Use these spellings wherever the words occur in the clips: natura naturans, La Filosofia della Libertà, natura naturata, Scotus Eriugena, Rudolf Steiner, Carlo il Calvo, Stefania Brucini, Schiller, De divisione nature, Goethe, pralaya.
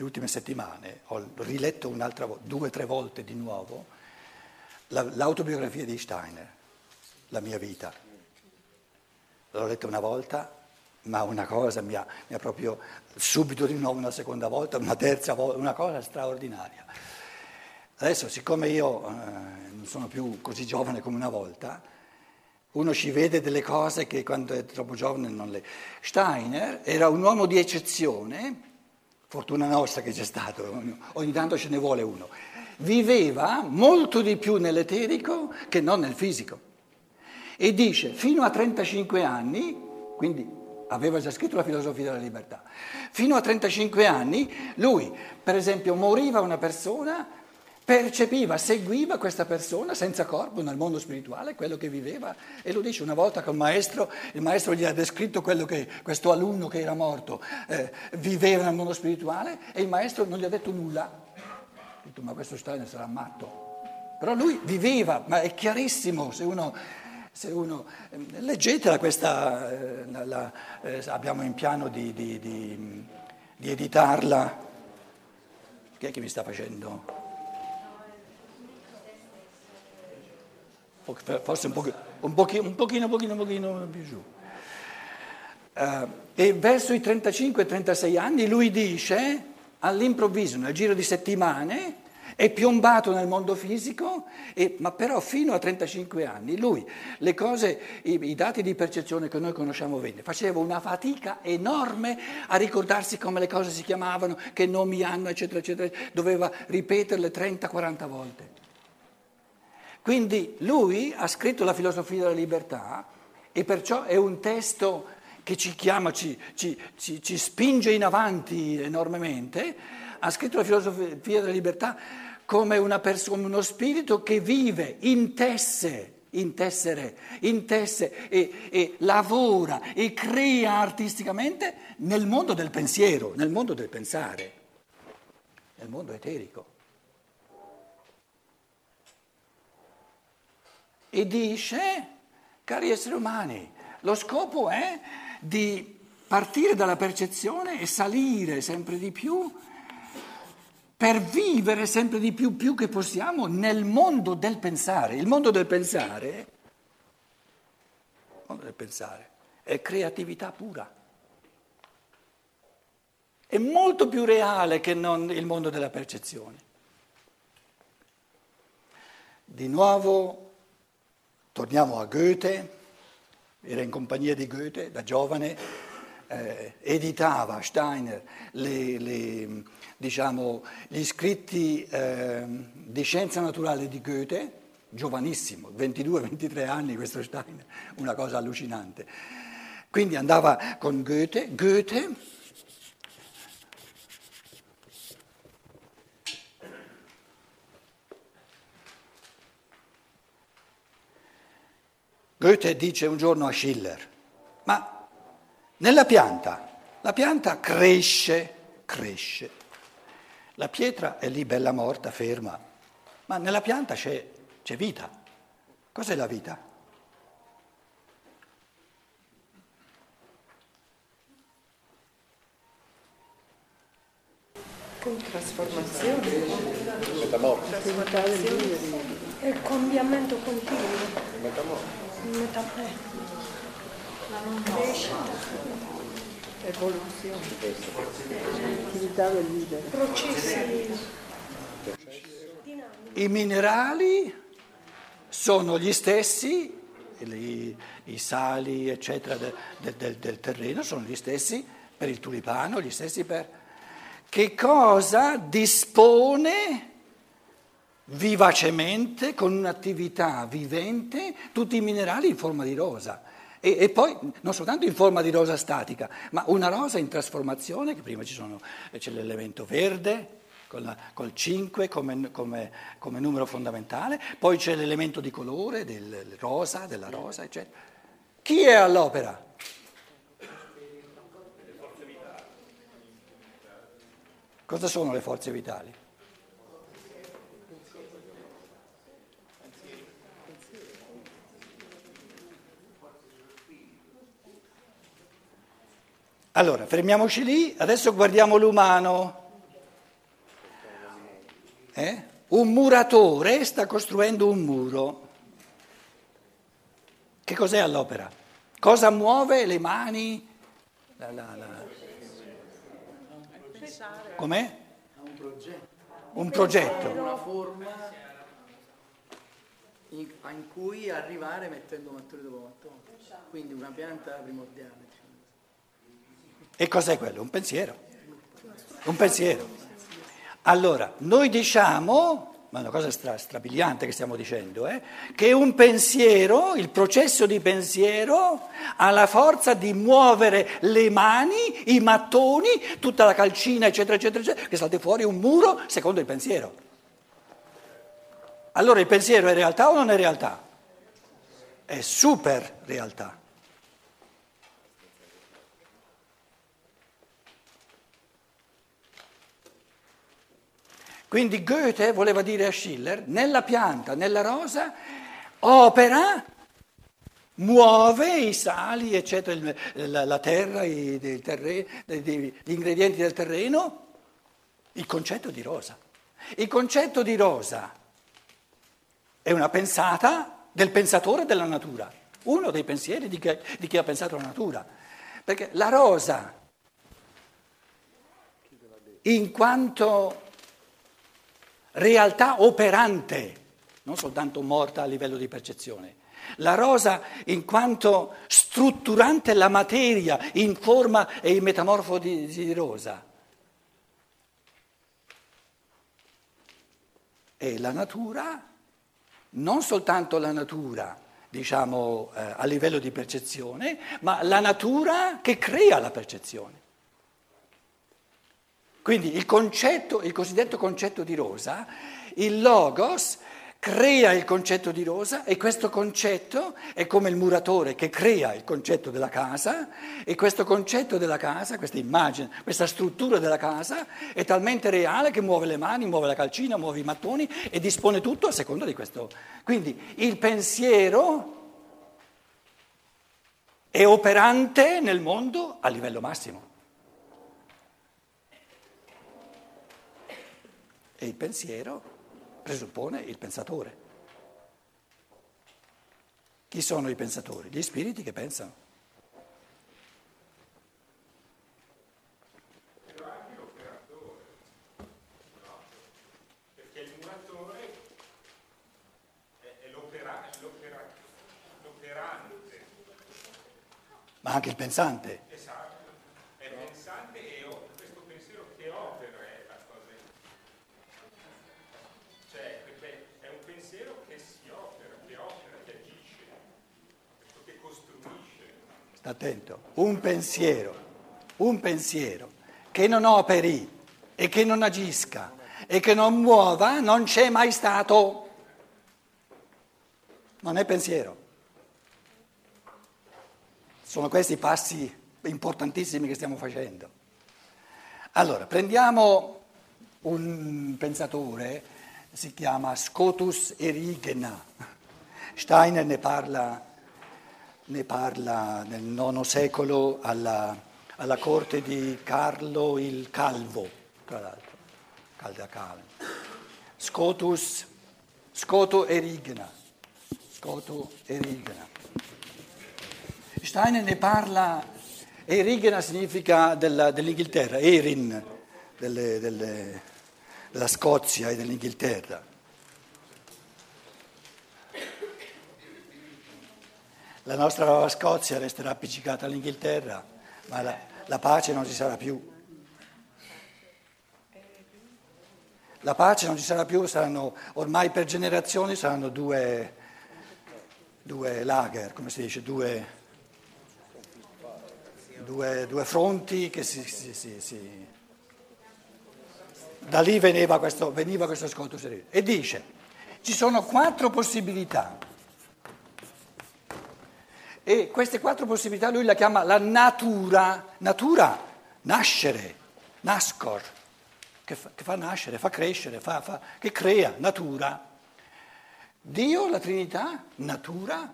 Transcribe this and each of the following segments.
le ultime settimane, ho riletto un'altra volta, 2 o 3 volte di nuovo, l'autobiografia di Steiner, La mia vita. L'ho letta una volta, ma una cosa mi ha proprio subito di nuovo una seconda volta, una terza volta, una cosa straordinaria. Adesso, siccome io non sono più così giovane come una volta, uno ci vede delle cose che quando è troppo giovane non le... Steiner era un uomo di eccezione, fortuna nostra che c'è stato, ogni tanto ce ne vuole uno. Viveva molto di più nell'eterico che non nel fisico. E dice, fino a 35 anni, quindi aveva già scritto La filosofia della libertà, fino a 35 anni lui, per esempio, moriva una persona, percepiva, seguiva questa persona senza corpo nel mondo spirituale, quello che viveva, e lo dice una volta che il maestro gli ha descritto quello che questo alunno che era morto viveva nel mondo spirituale, e il maestro non gli ha detto nulla, ha detto ma questo Steiner sarà matto, però lui viveva, ma è chiarissimo, se uno leggetela questa, abbiamo in piano di editarla, chi è che mi sta facendo? Forse un pochino più giù. E verso i 35-36 anni lui dice, all'improvviso, nel giro di settimane, è piombato nel mondo fisico, ma però fino a 35 anni lui, le cose, i dati di percezione che noi conosciamo bene, faceva una fatica enorme a ricordarsi come le cose si chiamavano, che nomi hanno, eccetera, eccetera, doveva ripeterle 30-40 volte. Quindi lui ha scritto La filosofia della libertà e perciò è un testo che ci chiama, ci spinge in avanti enormemente. Ha scritto La filosofia della libertà come uno spirito che vive, intesse e lavora e crea artisticamente nel mondo del pensiero, nel mondo del pensare, nel mondo eterico. E dice, cari esseri umani, lo scopo è di partire dalla percezione e salire sempre di più per vivere sempre di più che possiamo nel mondo del pensare. Il mondo del pensare è creatività pura. È molto più reale che non il mondo della percezione. Di nuovo torniamo a Goethe, era in compagnia di Goethe da giovane, editava Steiner gli scritti di scienza naturale di Goethe, giovanissimo, 22-23 anni questo Steiner, una cosa allucinante. Quindi andava con Goethe Goethe dice un giorno a Schiller, ma nella pianta, la pianta cresce, la pietra è lì bella morta, ferma, ma nella pianta c'è vita. Cos'è la vita? Trasformazione, metamorfosi, è cambiamento continuo. Metamorfosi. Evoluzione, attività del leader, processi. I minerali sono gli stessi, i sali eccetera del terreno sono gli stessi per il tulipano, gli stessi per... Che cosa dispone vivacemente, con un'attività vivente, tutti i minerali in forma di rosa e poi non soltanto in forma di rosa statica, ma una rosa in trasformazione, che prima c'è l'elemento verde col 5 come numero fondamentale, poi c'è l'elemento di colore della rosa, eccetera. Chi è all'opera? Cosa sono le forze vitali? Allora, fermiamoci lì, adesso guardiamo l'umano. Un muratore sta costruendo un muro. Che cos'è all'opera? Cosa muove le mani? Com'è? Un progetto. Una forma in cui arrivare mettendo mattone dopo mattone. Quindi una pianta primordiale. E cos'è quello? Un pensiero. Un pensiero. Allora, noi diciamo... ma è una cosa strabiliante che stiamo dicendo, che un pensiero, il processo di pensiero, ha la forza di muovere le mani, i mattoni, tutta la calcina, eccetera, eccetera, eccetera, che salta fuori un muro secondo il pensiero. Allora il pensiero è realtà o non è realtà? È super realtà. Quindi Goethe voleva dire a Schiller, nella pianta, nella rosa, opera, muove i sali, eccetera, la terra, gli ingredienti del terreno, il concetto di rosa. Il concetto di rosa è una pensata del pensatore della natura, uno dei pensieri di chi ha pensato alla natura, perché la rosa, in quanto... realtà operante, non soltanto morta a livello di percezione. La rosa in quanto strutturante la materia in forma e in metamorfo di rosa. E la natura, non soltanto la natura, diciamo, a livello di percezione, ma la natura che crea la percezione. Quindi il concetto, il cosiddetto concetto di rosa, il logos crea il concetto di rosa e questo concetto è come il muratore che crea il concetto della casa e questo concetto della casa, questa immagine, questa struttura della casa è talmente reale che muove le mani, muove la calcina, muove i mattoni e dispone tutto a seconda di questo. Quindi il pensiero è operante nel mondo a livello massimo. E il pensiero presuppone il pensatore. Chi sono i pensatori? Gli spiriti che pensano. Però anche l'operatore, no? Perché il muratore è l'operante. Ma anche il pensante. Esatto, è pensante e questo pensiero che opera. Attento, un pensiero che non operi e che non agisca e che non muova non c'è mai stato, non è pensiero. Sono questi i passi importantissimi che stiamo facendo. Allora, prendiamo un pensatore, si chiama Scotus Eriugena, Steiner ne parla nel IX secolo alla corte di Carlo il Calvo, tra l'altro, Scotus Eriugena. Steiner ne parla, Eriugena significa dell'Inghilterra, Erin, della Scozia e dell'Inghilterra. La nostra Scozia resterà appiccicata all'Inghilterra, ma la pace non ci sarà più. La pace non ci sarà più, saranno ormai per generazioni saranno due lager, come si dice, due fronti che si. Da lì veniva questo scontro serio. E dice, ci sono 4 possibilità. E queste 4 possibilità lui la chiama la natura, nascere, nascor, che fa nascere, fa crescere, che crea, natura. Dio, la Trinità, natura,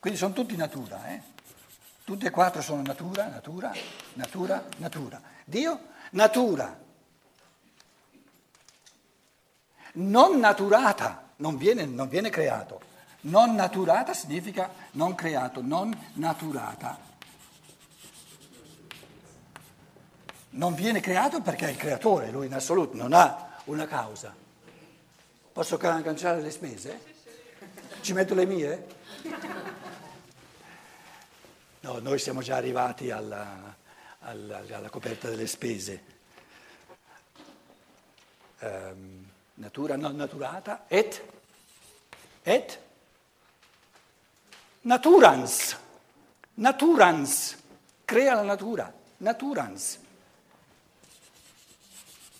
quindi sono tutti natura, Tutte e 4 sono natura. Dio, natura. non naturata, non viene creato. Non naturata significa non creato, non naturata. Non viene creato perché è il creatore, lui in assoluto, non ha una causa. Posso cancellare le spese? Ci metto le mie? No, noi siamo già arrivati alla coperta delle spese. Natura non naturata, et naturans, crea la natura,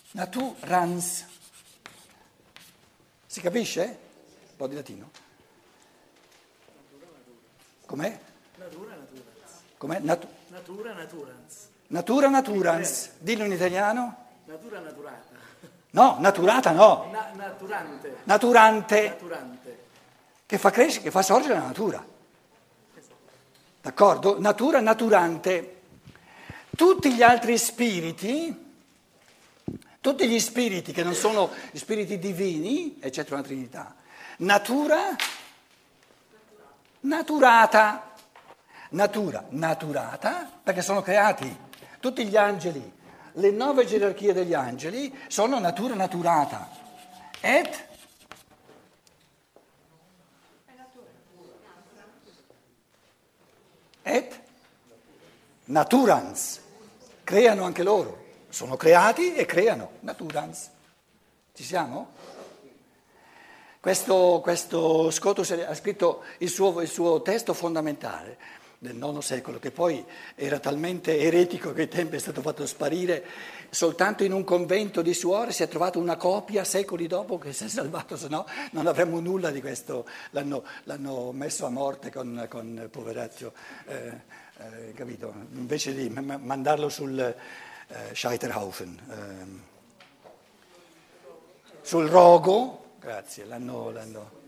naturans. Si capisce? Un po' di latino. Com'è? Com'è? Natura naturans. Dillo in italiano. Natura naturata. No, naturata no. Naturante. Che fa crescere, che fa sorgere la natura. D'accordo? Natura naturante. Tutti gli altri spiriti... Tutti gli spiriti che non sono spiriti divini, eccetto la Trinità, naturata, perché sono creati. Tutti gli angeli, le 9 gerarchie degli angeli sono natura naturata. Et? Et? Naturans. Creano anche loro. Sono creati e creano, naturans. Ci siamo? Questo Scotus ha scritto il suo testo fondamentale del IX secolo, che poi era talmente eretico che ai tempi è stato fatto sparire, soltanto in un convento di suore si è trovato una copia secoli dopo che si è salvato, se no non avremmo nulla di questo, l'hanno messo a morte con poveraccio, capito? Invece di mandarlo sul... Scheiterhaufen, sul rogo, grazie, l'hanno.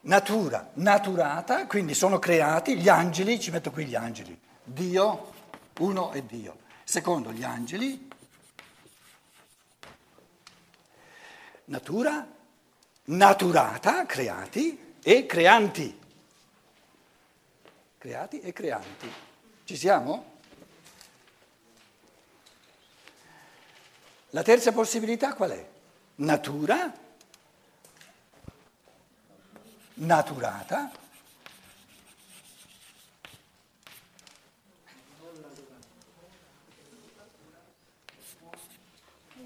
Natura, naturata, quindi sono creati gli angeli, ci metto qui gli angeli, Dio, uno è Dio. Secondo gli angeli, natura, naturata, creati e creanti. Ci siamo? La terza possibilità qual è? Natura, naturata,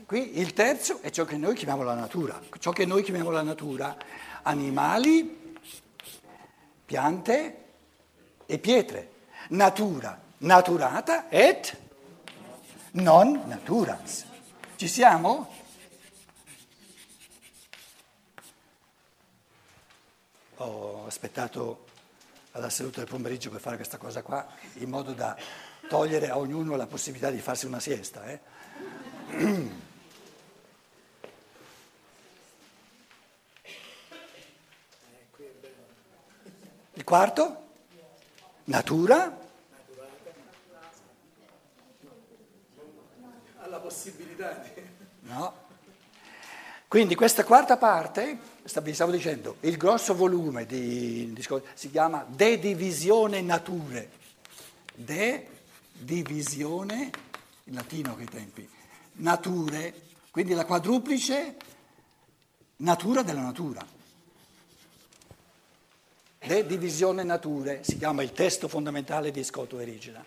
qui il terzo è ciò che noi chiamiamo la natura, animali, piante e pietre, natura, naturata et non naturans. Ci siamo? Ho aspettato alla seduta del pomeriggio per fare questa cosa qua, in modo da togliere a ognuno la possibilità di farsi una siesta. Il quarto? Natura. La possibilità di... No. Quindi questa quarta parte, stavo dicendo, il grosso volume di si chiama De divisione nature. De divisione, in latino che tempi, nature, quindi la quadruplice natura della natura. De divisione nature si chiama il testo fondamentale di Scotus Eriugena.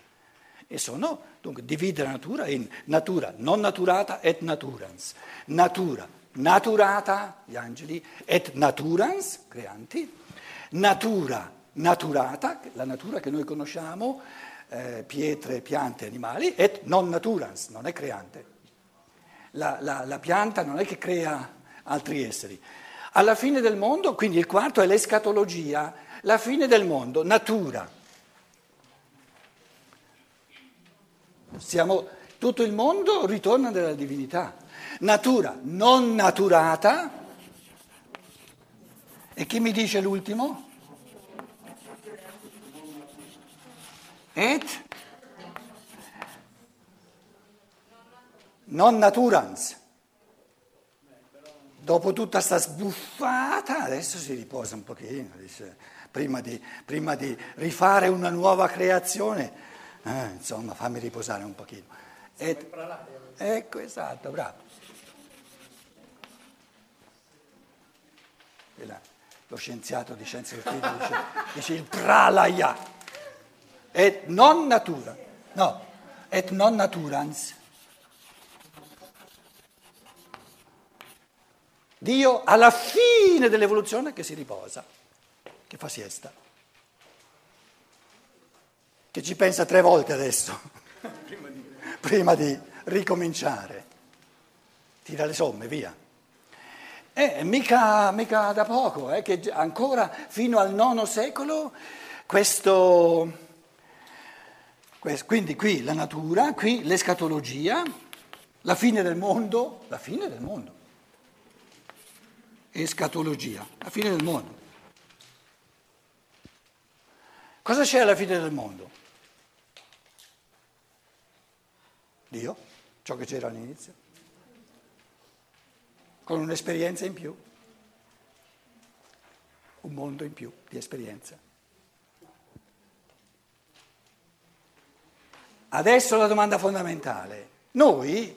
E sono, dunque, divide la natura in natura non naturata et naturans, natura naturata, gli angeli, et naturans, creanti, natura naturata, la natura che noi conosciamo, pietre, piante, animali, et non naturans, non è creante. La pianta non è che crea altri esseri. Alla fine del mondo, quindi il quarto è l'escatologia, la fine del mondo, natura. Tutto il mondo ritorna nella divinità, natura non naturata, e chi mi dice l'ultimo? Et non naturans. dopo tutta sta sbuffata, adesso si riposa un pochino, dice, prima di rifare una nuova creazione, insomma, fammi riposare un pochino. Ecco, esatto, bravo. Lo scienziato di scienze occidentali dice il pralaya et non natura, no, et non naturans. Dio alla fine dell'evoluzione che si riposa, che fa siesta, che ci pensa 3 volte adesso, prima di ricominciare, tira le somme, via. Mica da poco, che ancora fino al IX secolo quindi qui la natura, qui l'escatologia, la fine del mondo. Escatologia, la fine del mondo. Cosa c'è alla fine del mondo? Dio, ciò che c'era all'inizio, con un'esperienza in più, un mondo in più di esperienza. Adesso la domanda fondamentale, noi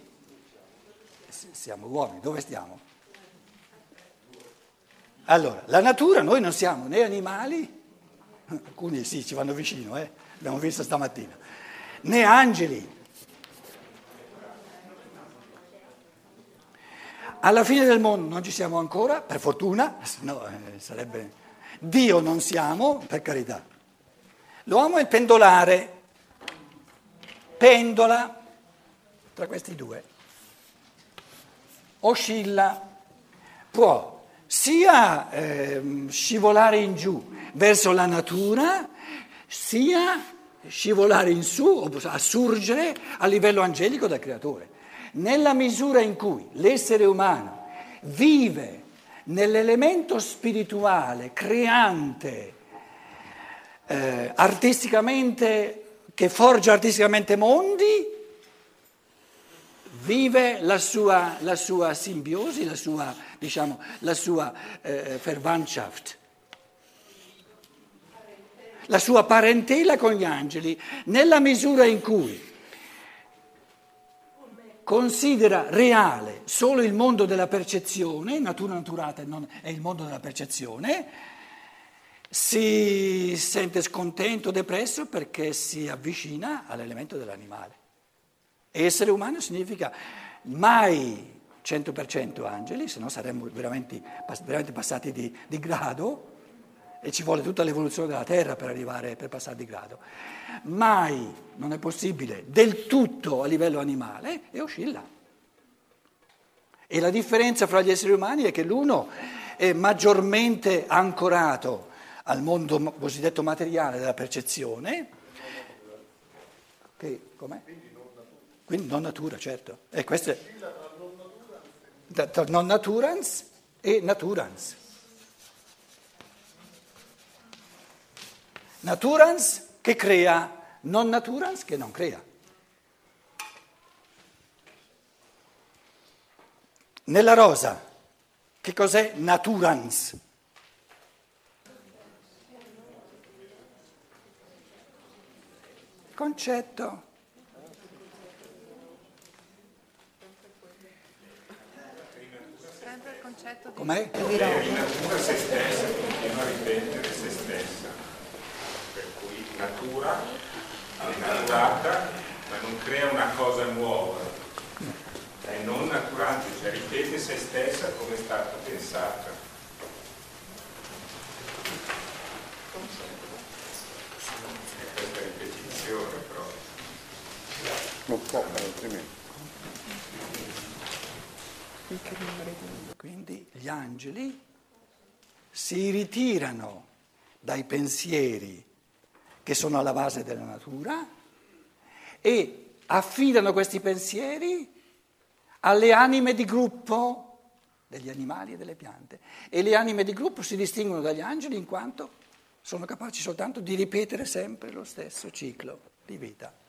siamo uomini, dove stiamo? Allora, la natura, noi non siamo né animali, alcuni sì, ci vanno vicino, abbiamo visto stamattina, né angeli. Alla fine del mondo non ci siamo ancora, per fortuna, no, sarebbe... Dio non siamo, per carità. L'uomo è il pendolare, pendola tra questi due, oscilla, può sia scivolare in giù verso la natura, sia scivolare in su, a surgere a livello angelico dal creatore. Nella misura in cui l'essere umano vive nell'elemento spirituale, creante, artisticamente, che forgia artisticamente mondi, vive la sua simbiosi, la sua Verwandtschaft, la sua parentela con gli angeli, nella misura in cui considera reale solo il mondo della percezione, natura naturata è il mondo della percezione, si sente scontento, depresso perché si avvicina all'elemento dell'animale. Essere umano significa mai 100% angeli, se no saremmo veramente passati di grado, e ci vuole tutta l'evoluzione della Terra per passare di grado. Mai, non è possibile, del tutto a livello animale, e oscilla. E la differenza fra gli esseri umani è che l'uno è maggiormente ancorato al mondo cosiddetto materiale della percezione, che com'è? Quindi non natura, certo. E questo è tra non naturans e naturans. Naturans che crea, non naturans che non crea. Nella rosa, che cos'è naturans? Concetto. Sempre il concetto di... Com'è? Natura se stessa, continua a ripetere se stessa. Per cui natura è naturata, ma non crea una cosa nuova, è non naturante, cioè ripete se stessa come è stata pensata. È questa ripetizione proprio. Non può fare altrimenti. Quindi gli angeli si ritirano dai pensieri che sono alla base della natura e affidano questi pensieri alle anime di gruppo degli animali e delle piante, e le anime di gruppo si distinguono dagli angeli in quanto sono capaci soltanto di ripetere sempre lo stesso ciclo di vita.